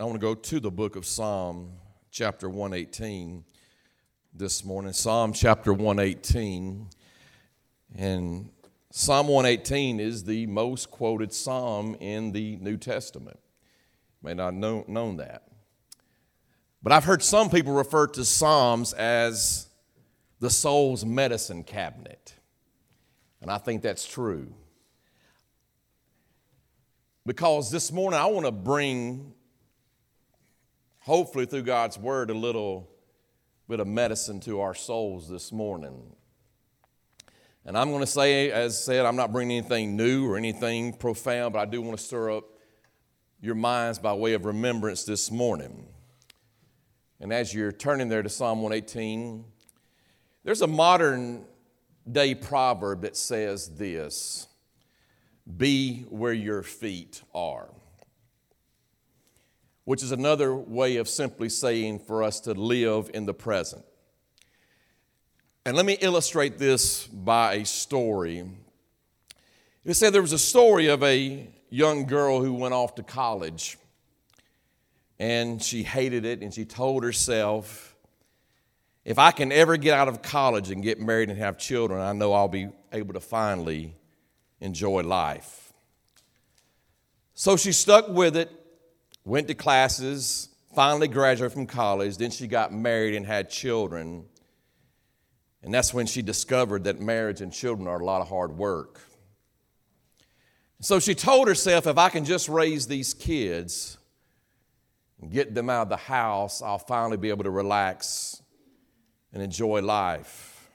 I want to go to the book of Psalm chapter 118 this morning. Psalm chapter 118. And Psalm 118 is the most quoted psalm in the New Testament. You may not have known that. But I've heard some people refer to Psalms as the soul's medicine cabinet. And I think that's true. Because this morning I want to bring, hopefully through God's word, a little bit of medicine to our souls this morning. And I'm going to say, as said, I'm not bringing anything new or anything profound, but I do want to stir up your minds by way of remembrance this morning. And as you're turning there to Psalm 118, there's a modern day proverb that says this: be where your feet are, which is another way of simply saying for us to live in the present. And let me illustrate this by a story. It said there was a story of a young girl who went off to college, and she hated it, and she told herself, if I can ever get out of college and get married and have children, I know I'll be able to finally enjoy life. So she stuck with it, went to classes, finally graduated from college, then she got married and had children. And that's when she discovered that marriage and children are a lot of hard work. So she told herself, if I can just raise these kids and get them out of the house, I'll finally be able to relax and enjoy life.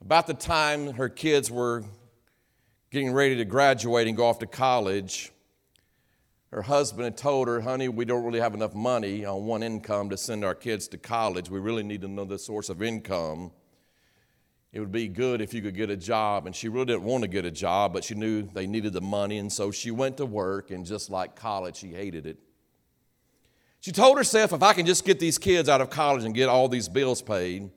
About the time her kids were getting ready to graduate and go off to college, her husband had told her, honey, we don't really have enough money on one income to send our kids to college. We really need another source of income. It would be good if you could get a job. And she really didn't want to get a job, but she knew they needed the money. And so she went to work, and just like college, she hated it. She told herself, if I can just get these kids out of college and get all these bills paid,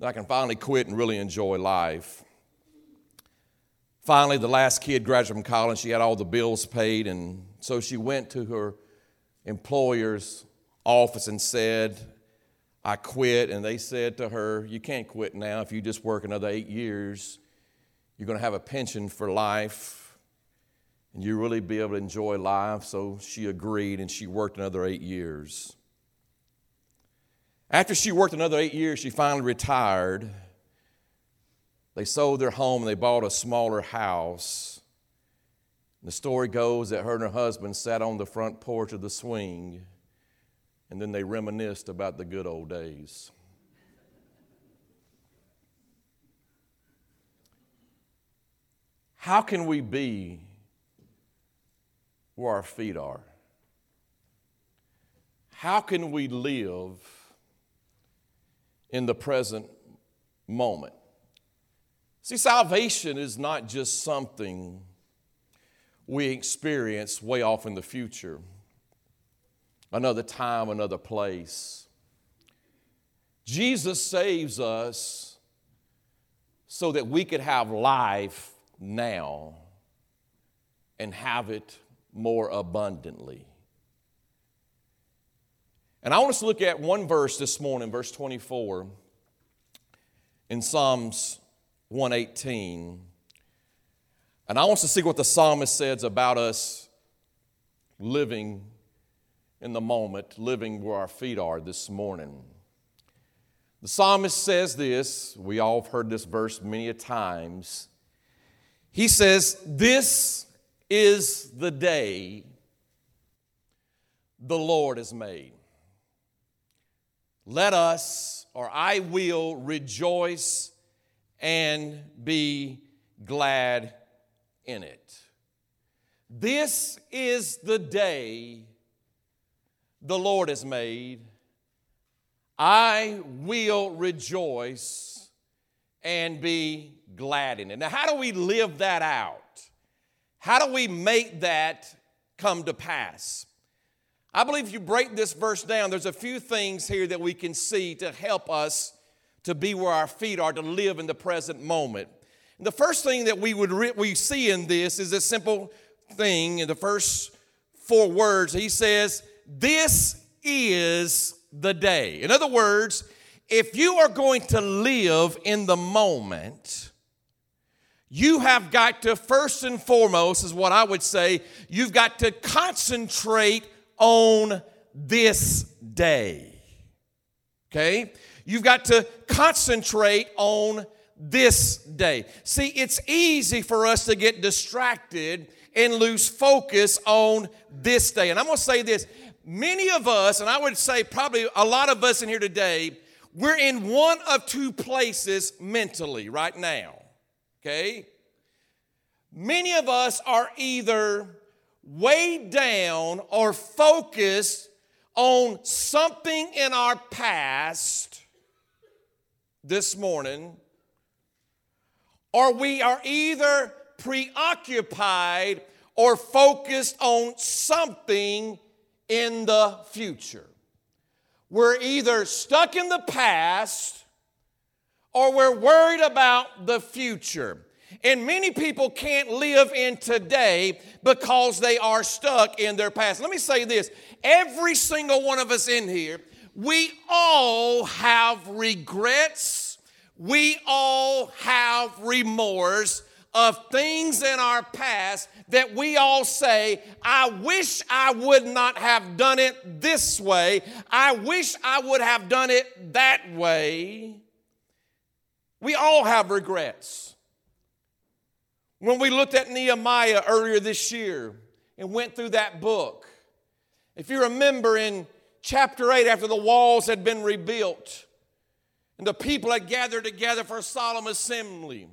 then I can finally quit and really enjoy life. Finally, the last kid graduated from college. She had all the bills paid, and so she went to her employer's office and said, I quit. And they said to her, you can't quit now. If you just work another 8 years, you're going to have a pension for life, and you really be able to enjoy life. So she agreed, and she worked another 8 years. After she worked another 8 years, she finally retired. They sold their home and they bought a smaller house. And the story goes that her and her husband sat on the front porch of the swing, and then they reminisced about the good old days. How can we be where our feet are? How can we live in the present moment? See, salvation is not just something we experience way off in the future, another time, another place. Jesus saves us so that we could have life now and have it more abundantly. And I want us to look at one verse this morning, verse 24, in Psalms 118. And I want us to see what the psalmist says about us living in the moment, living where our feet are this morning. The psalmist says this, we all have heard this verse many a times. He says, this is the day the Lord has made. Let us, or I will, rejoice and be glad in it. This is the day the Lord has made. I will rejoice and be glad in it. Now, how do we live that out? How do we make that come to pass? I believe if you break this verse down, there's a few things here that we can see to help us to be where our feet are, to live in the present moment. And the first thing that we see in this is a simple thing, and the first four words. He says, this is the day. In other words, if you are going to live in the moment, you have got to, first and foremost, is what I would say, you've got to concentrate on this day. Okay? You've got to concentrate on this day. See, it's easy for us to get distracted and lose focus on this day. And I'm going to say this. Many of us, and I would say probably a lot of us in here today, we're in one of two places mentally right now. Okay? Many of us are either weighed down or focused on something in our past this morning, or we are either preoccupied or focused on something in the future. We're either stuck in the past or we're worried about the future. And many people can't live in today because they are stuck in their past. Let me say this. Every single one of us in here, we all have regrets. We all have remorse of things in our past that we all say, I wish I would not have done it this way. I wish I would have done it that way. We all have regrets. When we looked at Nehemiah earlier this year and went through that book, if you remember in chapter 8, after the walls had been rebuilt and the people had gathered together for a solemn assembly,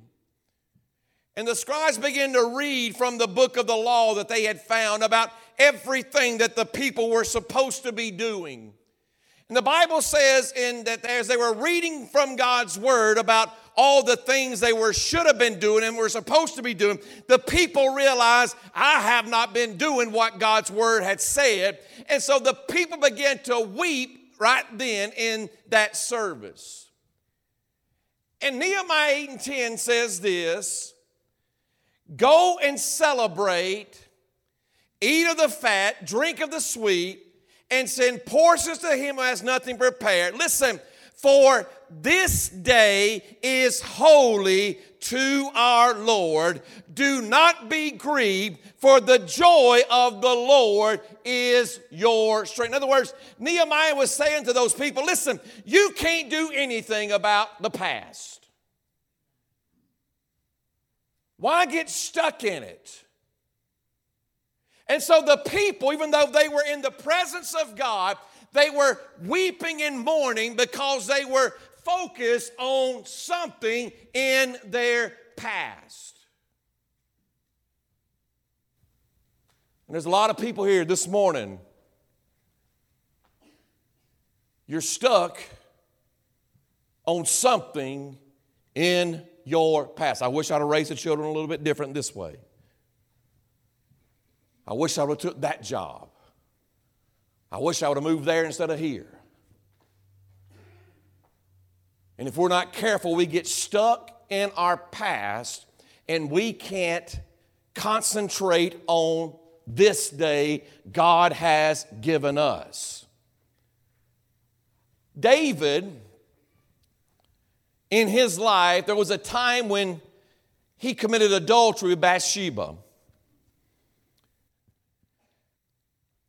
and the scribes began to read from the book of the law that they had found about everything that the people were supposed to be doing. And the Bible says in that as they were reading from God's word about all the things they should have been doing and were supposed to be doing, the people realized, I have not been doing what God's word had said. And so the people began to weep right then in that service. And Nehemiah 8:10 says this, go and celebrate, eat of the fat, drink of the sweet, and send portions to him who has nothing prepared. Listen, for this day is holy to our Lord. Do not be grieved, for the joy of the Lord is your strength. In other words, Nehemiah was saying to those people, listen, you can't do anything about the past. Why get stuck in it? And so the people, even though they were in the presence of God, they were weeping and mourning because they were focused on something in their past. And there's a lot of people here this morning. You're stuck on something in your past. I wish I'd have raised the children a little bit different this way. I wish I would have took that job. I wish I would have moved there instead of here. And if we're not careful, we get stuck in our past and we can't concentrate on this day God has given us. David, in his life, there was a time when he committed adultery with Bathsheba.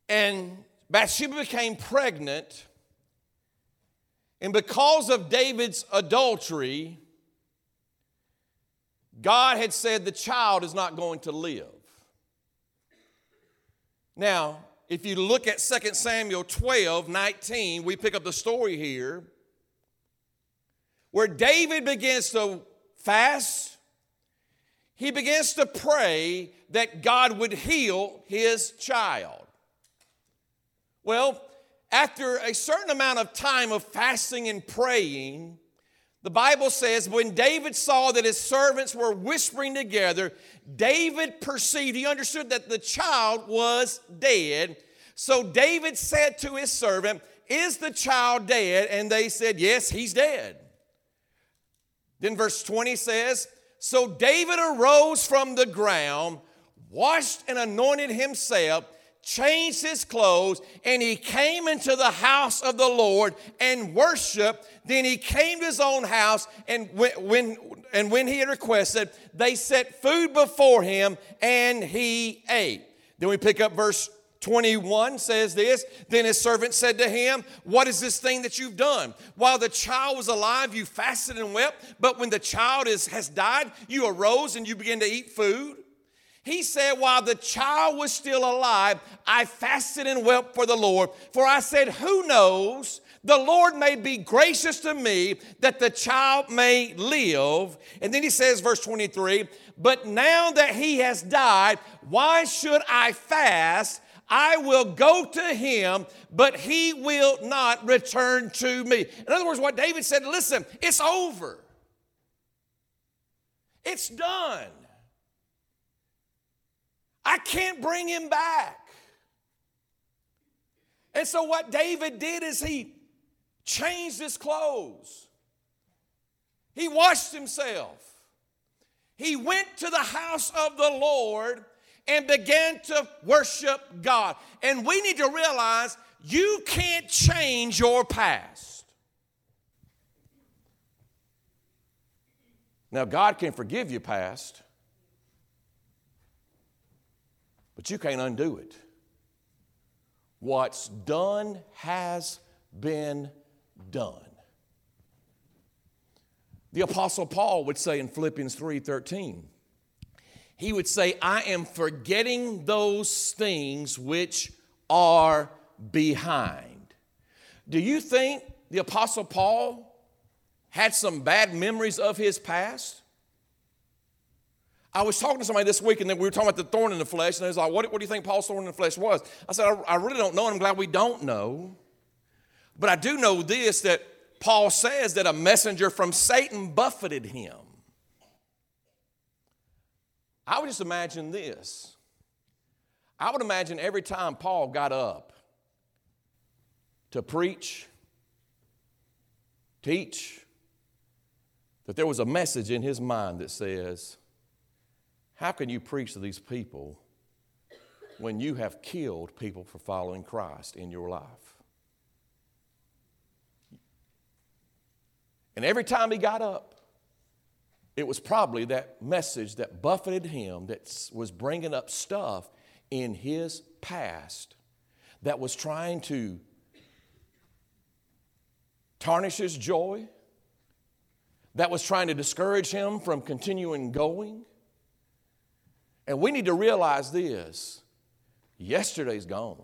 And Bathsheba became pregnant. And because of David's adultery, God had said the child is not going to live. Now, if you look at 2 Samuel 12:19, we pick up the story here, where David begins to fast, he begins to pray that God would heal his child. Well, after a certain amount of time of fasting and praying, the Bible says when David saw that his servants were whispering together, David perceived, he understood that the child was dead. So David said to his servant, is the child dead? And they said, yes, he's dead. Then verse 20 says, so David arose from the ground, washed and anointed himself, changed his clothes, and he came into the house of the Lord and worshiped. Then he came to his own house, and when he had requested, they set food before him, and he ate. Then we pick up verse 21 says this, then his servant said to him, what is this thing that you've done? While the child was alive, you fasted and wept, but when the child has died, you arose and you began to eat food. He said, while the child was still alive, I fasted and wept for the Lord. For I said, who knows? The Lord may be gracious to me that the child may live. And then he says, verse 23, but now that he has died, why should I fast? I will go to him, but he will not return to me. In other words, what David said, listen, it's over. It's done. I can't bring him back. And so what David did is he changed his clothes. He washed himself. He went to the house of the Lord and began to worship God. And we need to realize you can't change your past. Now, God can forgive your past, but you can't undo it. What's done has been done. The Apostle Paul would say in Philippians 3:13, he would say, I am forgetting those things which are behind. Do you think the Apostle Paul had some bad memories of his past? I was talking to somebody this week, and then we were talking about the thorn in the flesh, and they was like, what do you think Paul's thorn in the flesh was? I said, I really don't know, and I'm glad we don't know. But I do know this, that Paul says that a messenger from Satan buffeted him. I would just imagine this. I would imagine every time Paul got up to preach, teach, that there was a message in his mind that says, how can you preach to these people when you have killed people for following Christ in your life? And every time he got up, it was probably that message that buffeted him that was bringing up stuff in his past that was trying to tarnish his joy, that was trying to discourage him from continuing going. And we need to realize this. Yesterday's gone.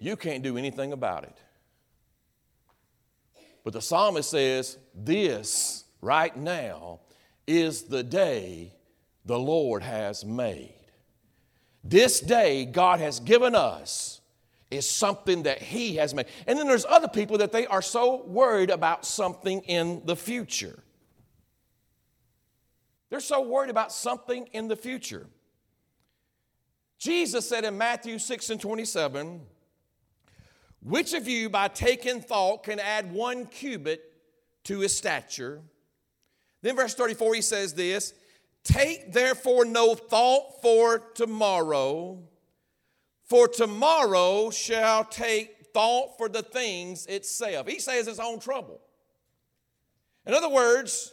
You can't do anything about it. But the psalmist says, this right now is the day the Lord has made. This day God has given us is something that he has made. And then there's other people that they are so worried about something in the future. They're so worried about something in the future. Jesus said in Matthew 6:27, which of you by taking thought can add 1 cubit to his stature? Then verse 34, he says this, take therefore no thought for tomorrow shall take thought for the things itself. He says his own trouble. In other words,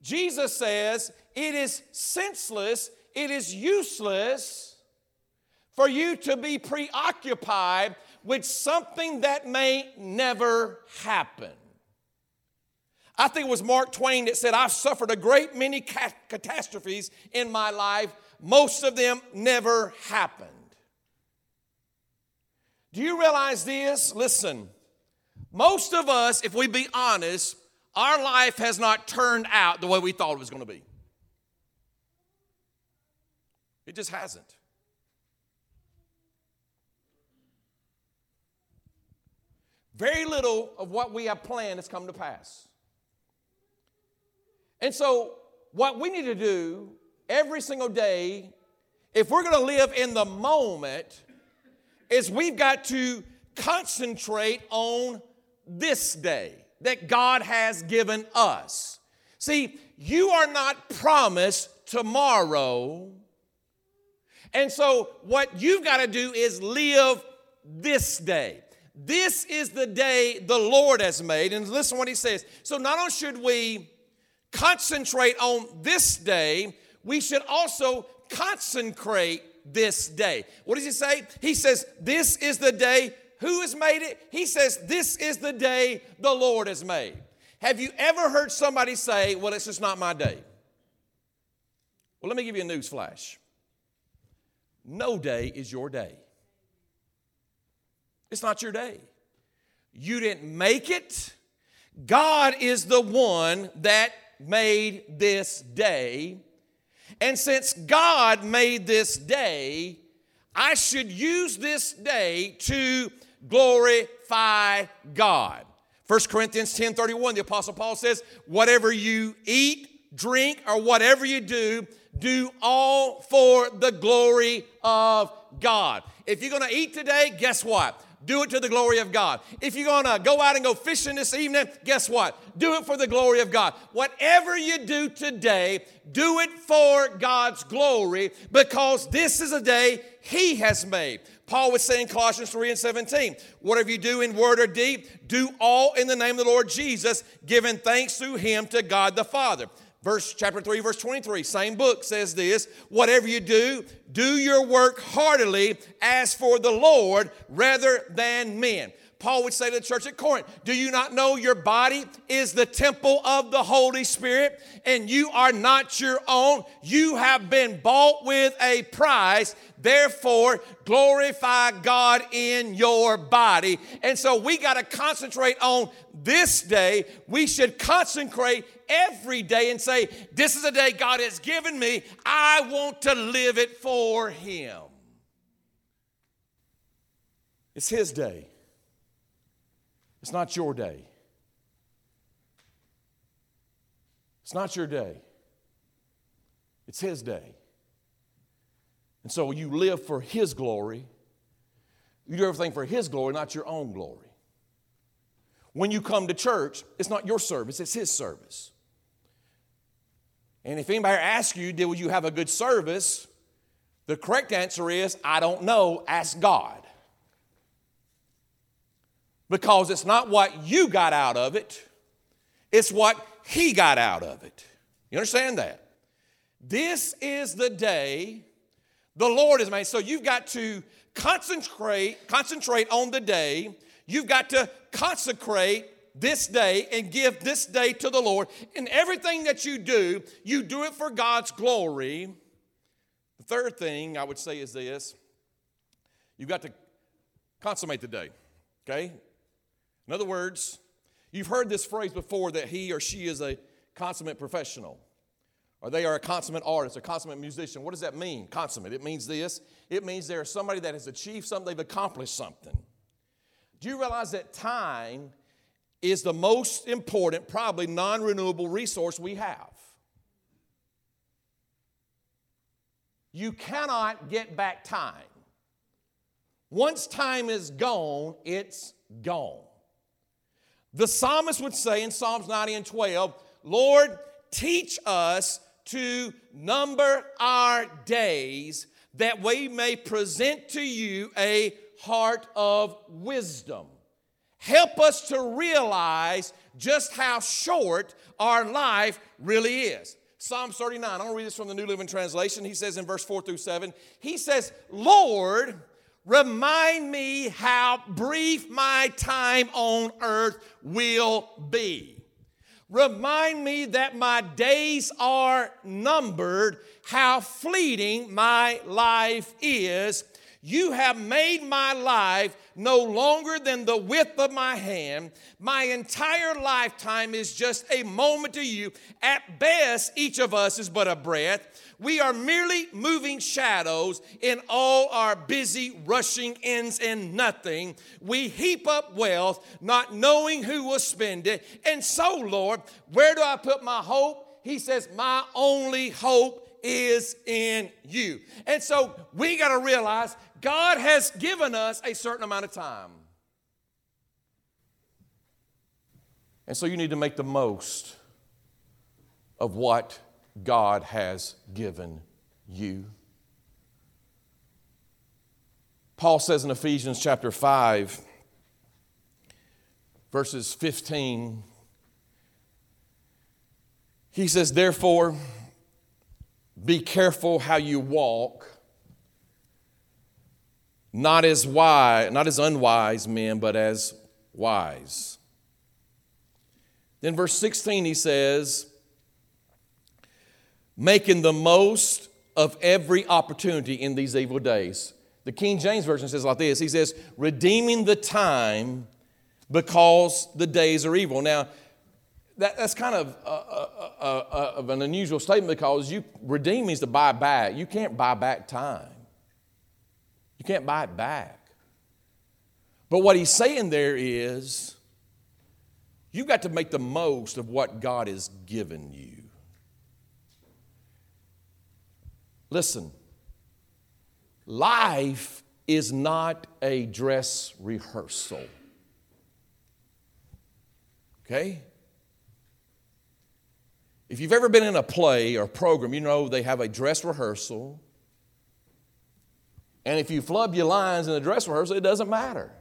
Jesus says it is senseless, it is useless for you to be preoccupied with something that may never happen. I think it was Mark Twain that said, I've suffered a great many catastrophes in my life. Most of them never happened. Do you realize this? Listen, most of us, if we be honest, our life has not turned out the way we thought it was going to be. It just hasn't. Very little of what we have planned has come to pass. And so what we need to do every single day, if we're going to live in the moment, is we've got to concentrate on this day that God has given us. See, you are not promised tomorrow, And so what you've got to do is live this day. This is the day the Lord has made. And listen to what he says. So not only should we concentrate on this day, we should also consecrate this day. What does he say? He says, this is the day. Who has made it? He says, this is the day the Lord has made. Have you ever heard somebody say, well, it's just not my day? Well, let me give you a news flash. No day is your day. It's not your day. You didn't make it. God is the one that made this day. And since God made this day, I should use this day to glorify God. 1 Corinthians 10:31, the Apostle Paul says, whatever you eat, drink, or whatever you do, do all for the glory of God. If you're going to eat today, guess what? Do it to the glory of God. If you're going to go out and go fishing this evening, guess what? Do it for the glory of God. Whatever you do today, do it for God's glory, because this is a day He has made. Paul was saying in Colossians 3:17, whatever you do in word or deed, do all in the name of the Lord Jesus, giving thanks through Him to God the Father. Chapter 3, verse 23, same book says this, whatever you do, do your work heartily as for the Lord rather than men. Paul would say to the church at Corinth, do you not know your body is the temple of the Holy Spirit and you are not your own? You have been bought with a price. Therefore, glorify God in your body. And so we got to concentrate on this day. We should consecrate every day and say, this is a day God has given me. I want to live it for Him. It's His day. It's not your day. It's not your day. It's His day. And so you live for His glory. You do everything for His glory, not your own glory. When you come to church, it's not your service, it's His service. And if anybody asks you, did you have a good service? The correct answer is, I don't know, ask God. Because it's not what you got out of it. It's what He got out of it. You understand that? This is the day the Lord has made. So you've got to concentrate on the day. You've got to consecrate this day and give this day to the Lord. And everything that you do it for God's glory. The third thing I would say is this. You've got to consummate the day. Okay? In other words, you've heard this phrase before that he or she is a consummate professional, or they are a consummate artist, a consummate musician. What does that mean, consummate? It means this. It means they're somebody that has achieved something, they've accomplished something. Do you realize that time is the most important, probably non-renewable resource we have? You cannot get back time. Once time is gone, it's gone. The psalmist would say in Psalms 90:12, Lord, teach us to number our days that we may present to you a heart of wisdom. Help us to realize just how short our life really is. Psalm 39, I'm going to read this from the New Living Translation. He says in verse 4-7, he says, Lord, remind me how brief my time on earth will be. Remind me that my days are numbered, how fleeting my life is. You have made my life no longer than the width of my hand. My entire lifetime is just a moment to you. At best, each of us is but a breath. We are merely moving shadows in all our busy rushing ends and nothing. We heap up wealth, not knowing who will spend it. And so, Lord, where do I put my hope? He says, my only hope is in you. And so we got to realize God has given us a certain amount of time. And so you need to make the most of what God has given you. Paul says in Ephesians chapter 5, verses 15, he says, therefore, be careful how you walk, not as unwise men, but as wise. Then verse 16, he says, making the most of every opportunity in these evil days. The King James Version says like this. He says, redeeming the time because the days are evil. Now, that's kind of an unusual statement because redeem means to buy back. You can't buy back time. You can't buy it back. But what he's saying there is, you've got to make the most of what God has given you. Listen, life is not a dress rehearsal. Okay? If you've ever been in a play or program, you know they have a dress rehearsal. And if you flub your lines in the dress rehearsal, it doesn't matter.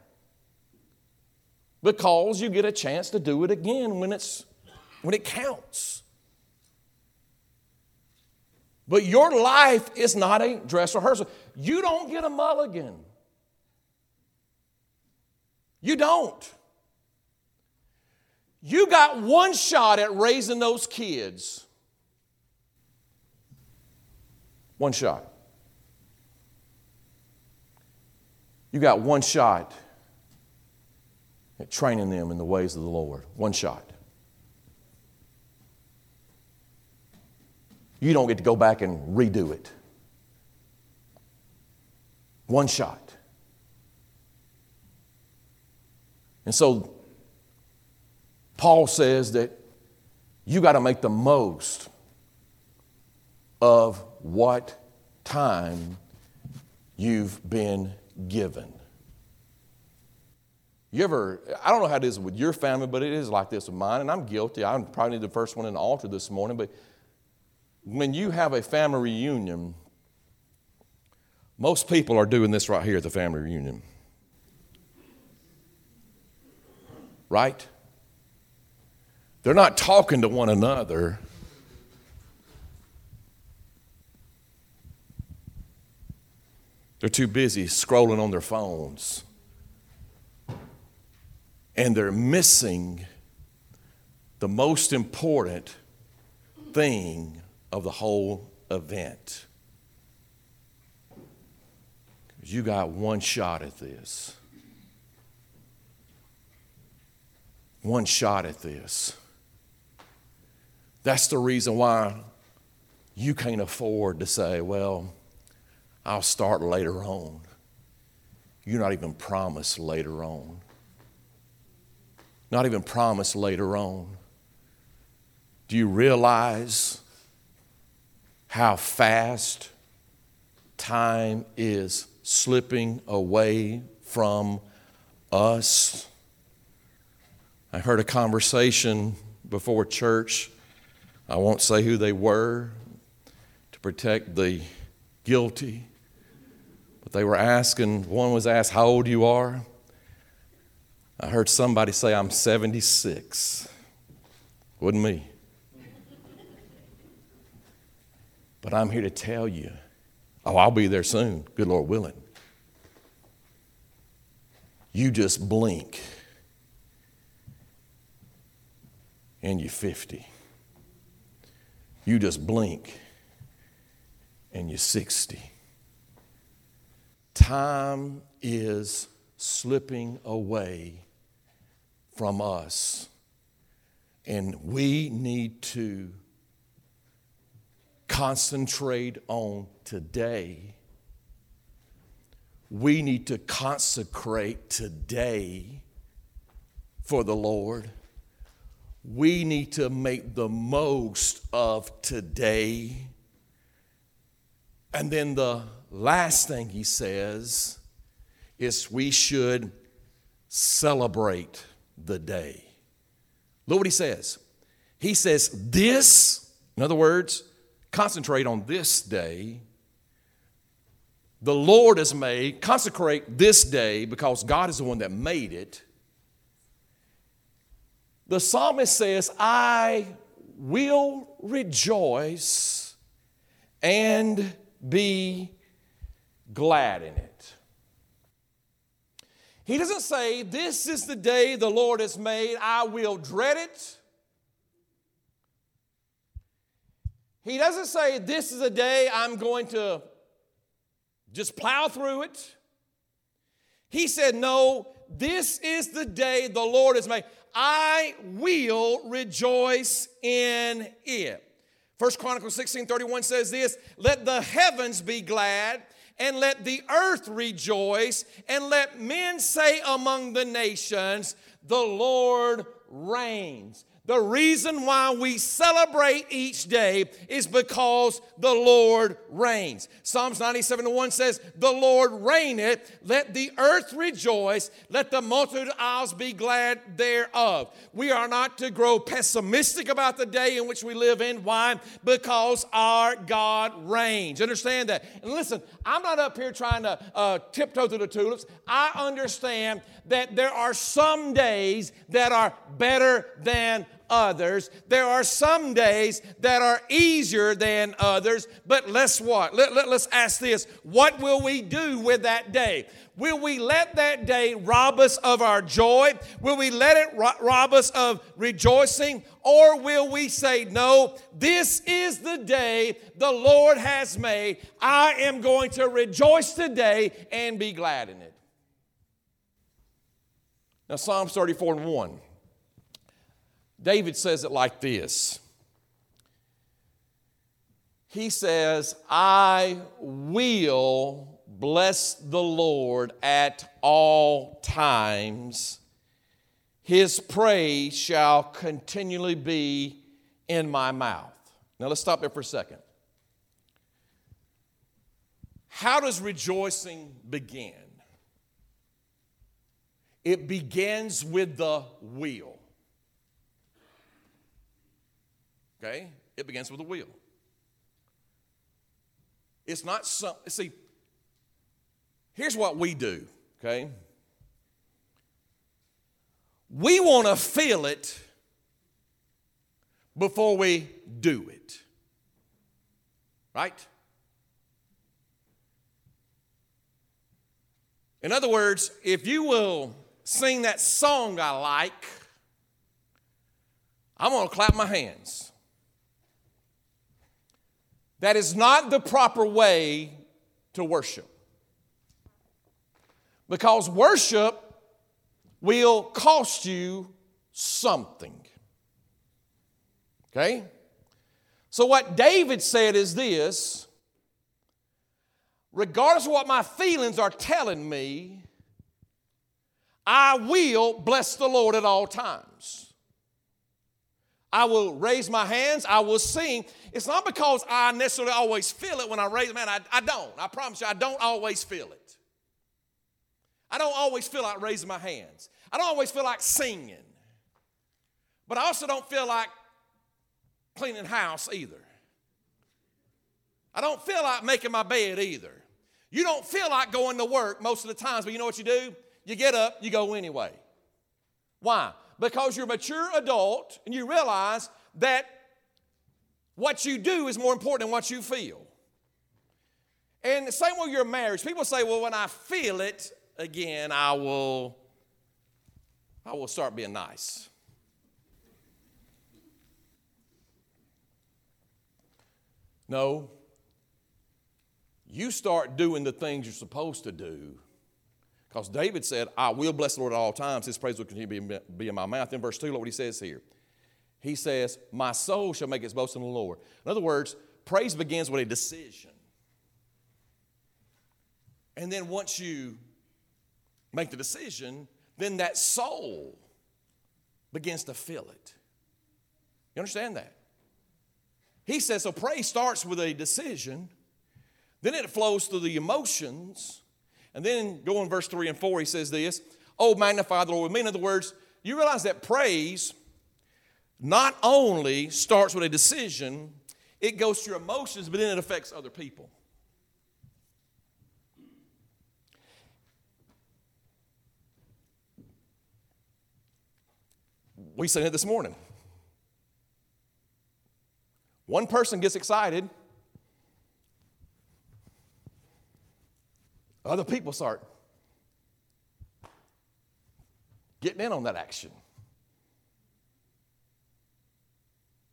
Because you get a chance to do it again when it counts. But your life is not a dress rehearsal. You don't get a mulligan. You don't. You got one shot at raising those kids. One shot. You got one shot at training them in the ways of the Lord. One shot. You don't get to go back and redo it. One shot. And so Paul says that you got to make the most of what time you've been given. I don't know how it is with your family, but it is like this with mine, and I'm guilty. I'm probably the first one in the altar this morning, but when you have a family reunion, most people are doing this right here at the family reunion. Right? They're not talking to one another. They're too busy scrolling on their phones. And they're missing the most important thing of the whole event. You got one shot at this. One shot at this. That's the reason why you can't afford to say, well, I'll start later on. You're not even promised later on. Not even promised later on. Do you realize how fast time is slipping away from us? I heard a conversation before church. I won't say who they were to protect the guilty. But they were asking, one was asked, how old you are? I heard somebody say, I'm 76. Wasn't me. But I'm here to tell you, I'll be there soon, good Lord willing. You just blink and you're 50. You just blink and you're 60. Time is slipping away from us, and we need to concentrate on today. We need to consecrate today for the Lord. We need to make the most of today. And then the last thing he says is we should celebrate the day. Look what he says. He says this, in other words, concentrate on this day the Lord has made. Consecrate this day because God is the one that made it. The psalmist says, I will rejoice and be glad in it. He doesn't say, this is the day the Lord has made, I will dread it. He doesn't say, this is a day I'm going to just plow through it. He said, no, this is the day the Lord has made. I will rejoice in it. 1 Chronicles 16:31 says this, let the heavens be glad, and let the earth rejoice, and let men say among the nations, the Lord reigns. The reason why we celebrate each day is because the Lord reigns. Psalms 97:1 says, the Lord reigneth, let the earth rejoice, let the multitude of isles be glad thereof. We are not to grow pessimistic about the day in which we live in. Why? Because our God reigns. Understand that. And listen, I'm not up here trying to tiptoe through the tulips. I understand that there are some days that are better than others. There are some days that are easier than others, but let's what? Let's ask this. What will we do with that day? Will we let that day rob us of our joy? Will we let it rob us of rejoicing? Or will we say, no, this is the day the Lord has made. I am going to rejoice today and be glad in it. Now, Psalms 34:1. David says it like this. He says, I will bless the Lord at all times. His praise shall continually be in my mouth. Now let's stop there for a second. How does rejoicing begin? It begins with the will. Okay? It begins with a will. It's not something, see, here's what we do, okay? We want to feel it before we do it, right? In other words, if you will sing that song I like, I'm going to clap my hands. That is not the proper way to worship. Because worship will cost you something. Okay? So what David said is this, regardless of what my feelings are telling me, I will bless the Lord at all times. I will raise my hands. I will sing. It's not because I necessarily always feel it when I raise my hand. I don't. I promise you, I don't always feel it. I don't always feel like raising my hands. I don't always feel like singing. But I also don't feel like cleaning house either. I don't feel like making my bed either. You don't feel like going to work most of the times, but you know what you do? You get up, you go anyway. Why? Because you're a mature adult and you realize that what you do is more important than what you feel. And the same with your marriage. People say, well, when I feel it again, I will start being nice. No. You start doing the things you're supposed to do. Because David said, I will bless the Lord at all times. His praise will continue to be in my mouth. In verse 2, look what he says here. He says, my soul shall make its boast in the Lord. In other words, praise begins with a decision. And then once you make the decision, then that soul begins to feel it. You understand that? He says, so praise starts with a decision. Then it flows through the emotions. And then go on verse 3 and 4, he says this, oh, magnify the Lord with me. In other words, you realize that praise not only starts with a decision, it goes to your emotions, but then it affects other people. We sang it this morning. One person gets excited. Other people start getting in on that action.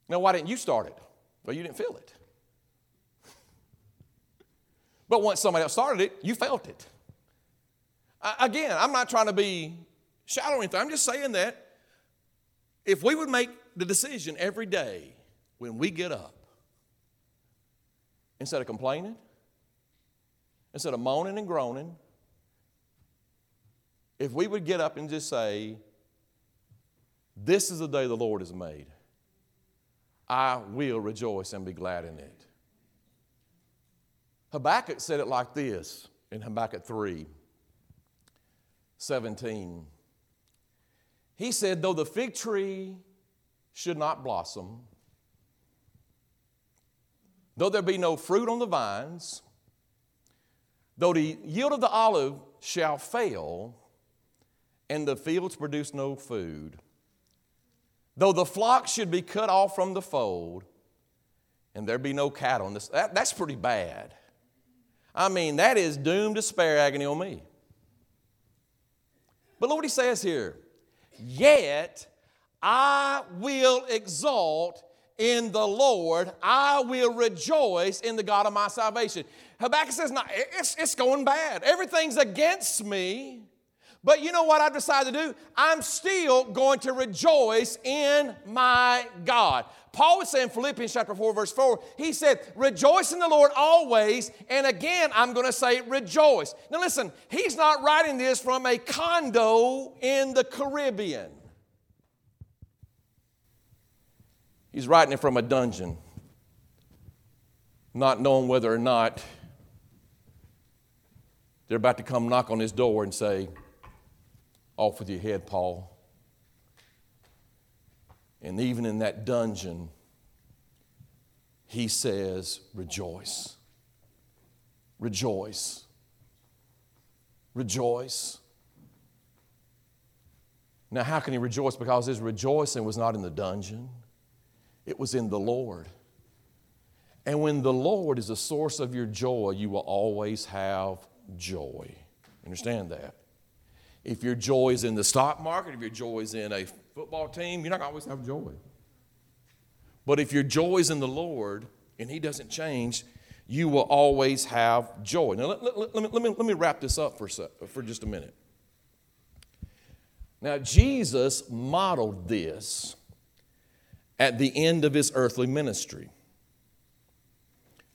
Now, why didn't you start it? Well, you didn't feel it. But once somebody else started it, you felt it. Again, I'm not trying to be shallow or anything. I'm just saying that if we would make the decision every day when we get up, instead of complaining, instead of moaning and groaning, if we would get up and just say, this is the day the Lord has made. I will rejoice and be glad in it. Habakkuk said it like this in Habakkuk 3:17. He said, though the fig tree should not blossom, though there be no fruit on the vines, though the yield of the olive shall fail, and the fields produce no food, though the flock should be cut off from the fold, and there be no cattle in this. That's pretty bad. I mean, that is doom, despair, agony on me. But look what he says here. Yet I will exalt in the Lord. I will rejoice in the God of my salvation. Habakkuk says, no, it's going bad. Everything's against me. But you know what I've decided to do? I'm still going to rejoice in my God. Paul was saying in Philippians chapter 4, verse 4, he said, rejoice in the Lord always, and again I'm going to say rejoice. Now listen, he's not writing this from a condo in the Caribbean. He's writing it from a dungeon, not knowing whether or not they're about to come knock on his door and say, off with your head, Paul. And even in that dungeon, he says, rejoice. Rejoice. Rejoice. Now, how can he rejoice? Because his rejoicing was not in the dungeon. It was in the Lord. And when the Lord is the source of your joy, you will always have joy. Understand that. If your joy is in the stock market, if your joy is in a football team, you're not going to always have joy. But if your joy is in the Lord and He doesn't change, you will always have joy. Now, let me wrap this up for just a minute. Now, Jesus modeled this at the end of His earthly ministry.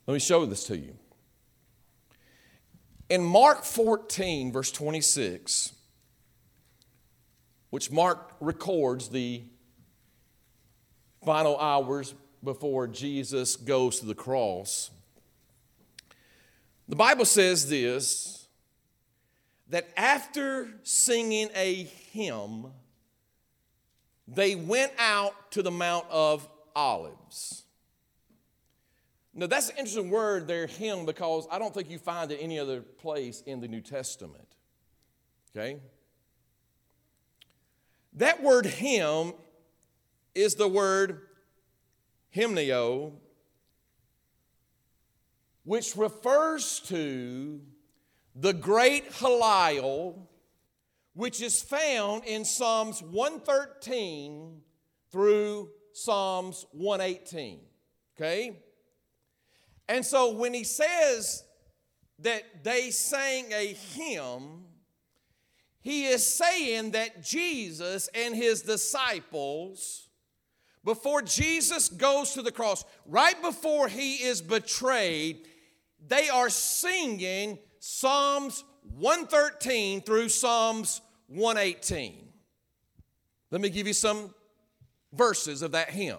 Let me show this to you. In Mark 14, verse 26... which Mark records the final hours before Jesus goes to the cross. The Bible says this, that after singing a hymn, they went out to the Mount of Olives. Now that's an interesting word there, hymn, because I don't think you find it any other place in the New Testament. Okay? That word hymn is the word hymnio, which refers to the great halial, which is found in Psalms 113 through Psalms 118. Okay? And so when he says that they sang a hymn, he is saying that Jesus and his disciples, before Jesus goes to the cross, right before he is betrayed, they are singing Psalms 113 through Psalms 118. Let me give you some verses of that hymn.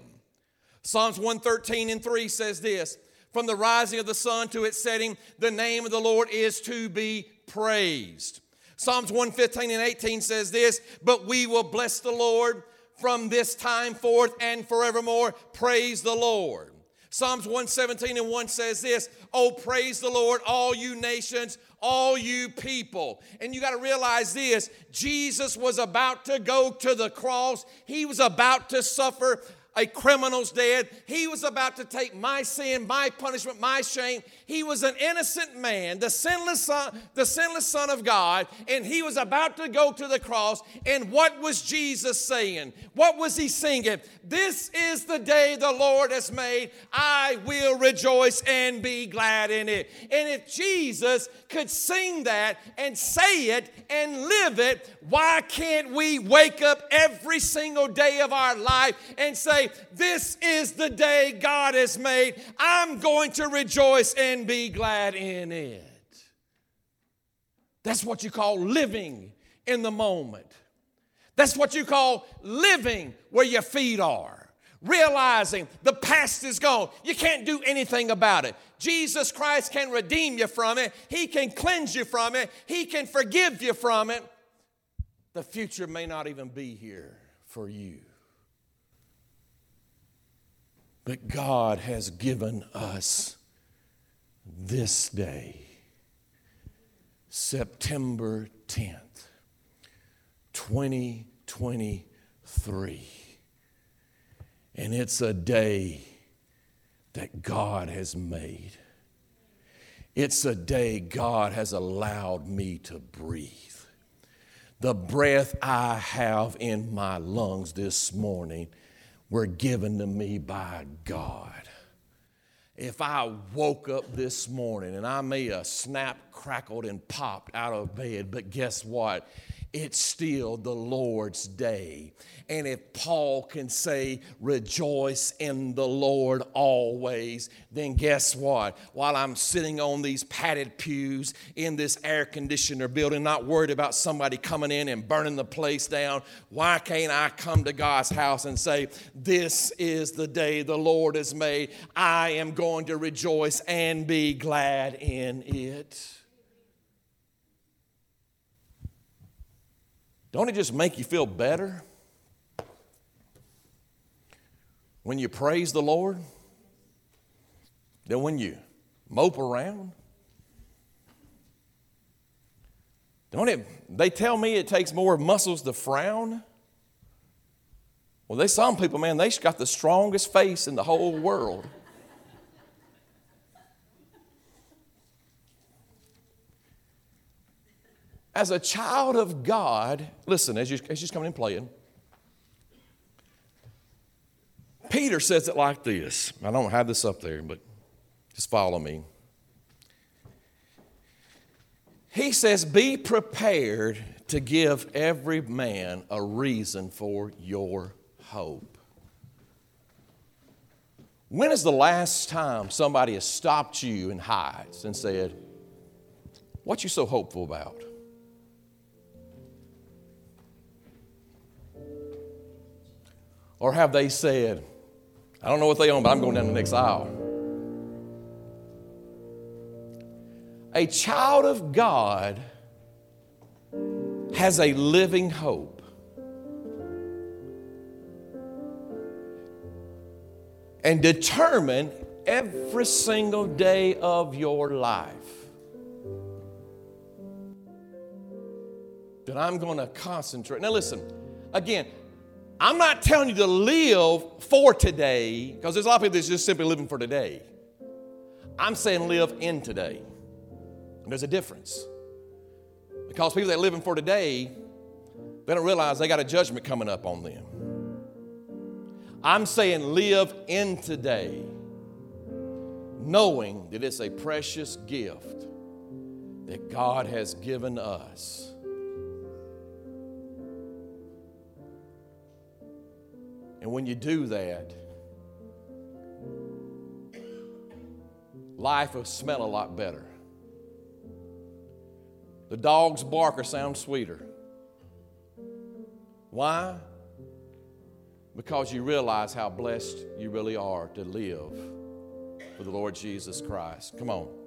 Psalms 113:3 says this, from the rising of the sun to its setting, the name of the Lord is to be praised. Psalms 115:18 says this, but we will bless the Lord from this time forth and forevermore. Praise the Lord. Psalms 117:1 says this, "Oh, praise the Lord, all you nations, all you people." And you got to realize this, Jesus was about to go to the cross. He was about to suffer a criminal's death. He was about to take my sin, my punishment, my shame. He was an innocent man, the sinless son of God, and he was about to go to the cross. And what was Jesus saying? What was he singing? This is the day the Lord has made. I will rejoice and be glad in it. And if Jesus could sing that and say it and live it, why can't we wake up every single day of our life and say, this is the day God has made. I'm going to rejoice and be glad in it. That's what you call living in the moment. That's what you call living where your feet are. Realizing the past is gone. You can't do anything about it. Jesus Christ can redeem you from it. He can cleanse you from it. He can forgive you from it. The future may not even be here for you. But God has given us this day, September 10th, 2023. And it's a day that God has made. It's a day God has allowed me to breathe. The breath I have in my lungs this morning were given to me by God. If I woke up this morning, and I may have snapped, crackled, and popped out of bed, but guess what? It's still the Lord's day. And if Paul can say, rejoice in the Lord always, then guess what? While I'm sitting on these padded pews in this air conditioner building, not worried about somebody coming in and burning the place down, why can't I come to God's house and say, this is the day the Lord has made. I am going to rejoice and be glad in it. Don't it just make you feel better when you praise the Lord than when you mope around? Don't it? They tell me it takes more muscles to frown. Well, there's some people, man, they've got the strongest face in the whole world. As a child of God, listen, as she's coming and playing, Peter says it like this. I don't have this up there, but just follow me. He says, be prepared to give every man a reason for your hope. When is the last time somebody has stopped you in hides and said, what you so hopeful about? Or have they said, I don't know what they own, but I'm going down the next aisle. A child of God has a living hope. And determine every single day of your life that I'm going to concentrate. Now listen, again, I'm not telling you to live for today, because there's a lot of people that's just simply living for today. I'm saying live in today. And there's a difference. Because people that are living for today, they don't realize they got a judgment coming up on them. I'm saying live in today, knowing that it's a precious gift that God has given us. And when you do that, life will smell a lot better. The dog's bark will sound sweeter. Why? Because you realize how blessed you really are to live for the Lord Jesus Christ. Come on.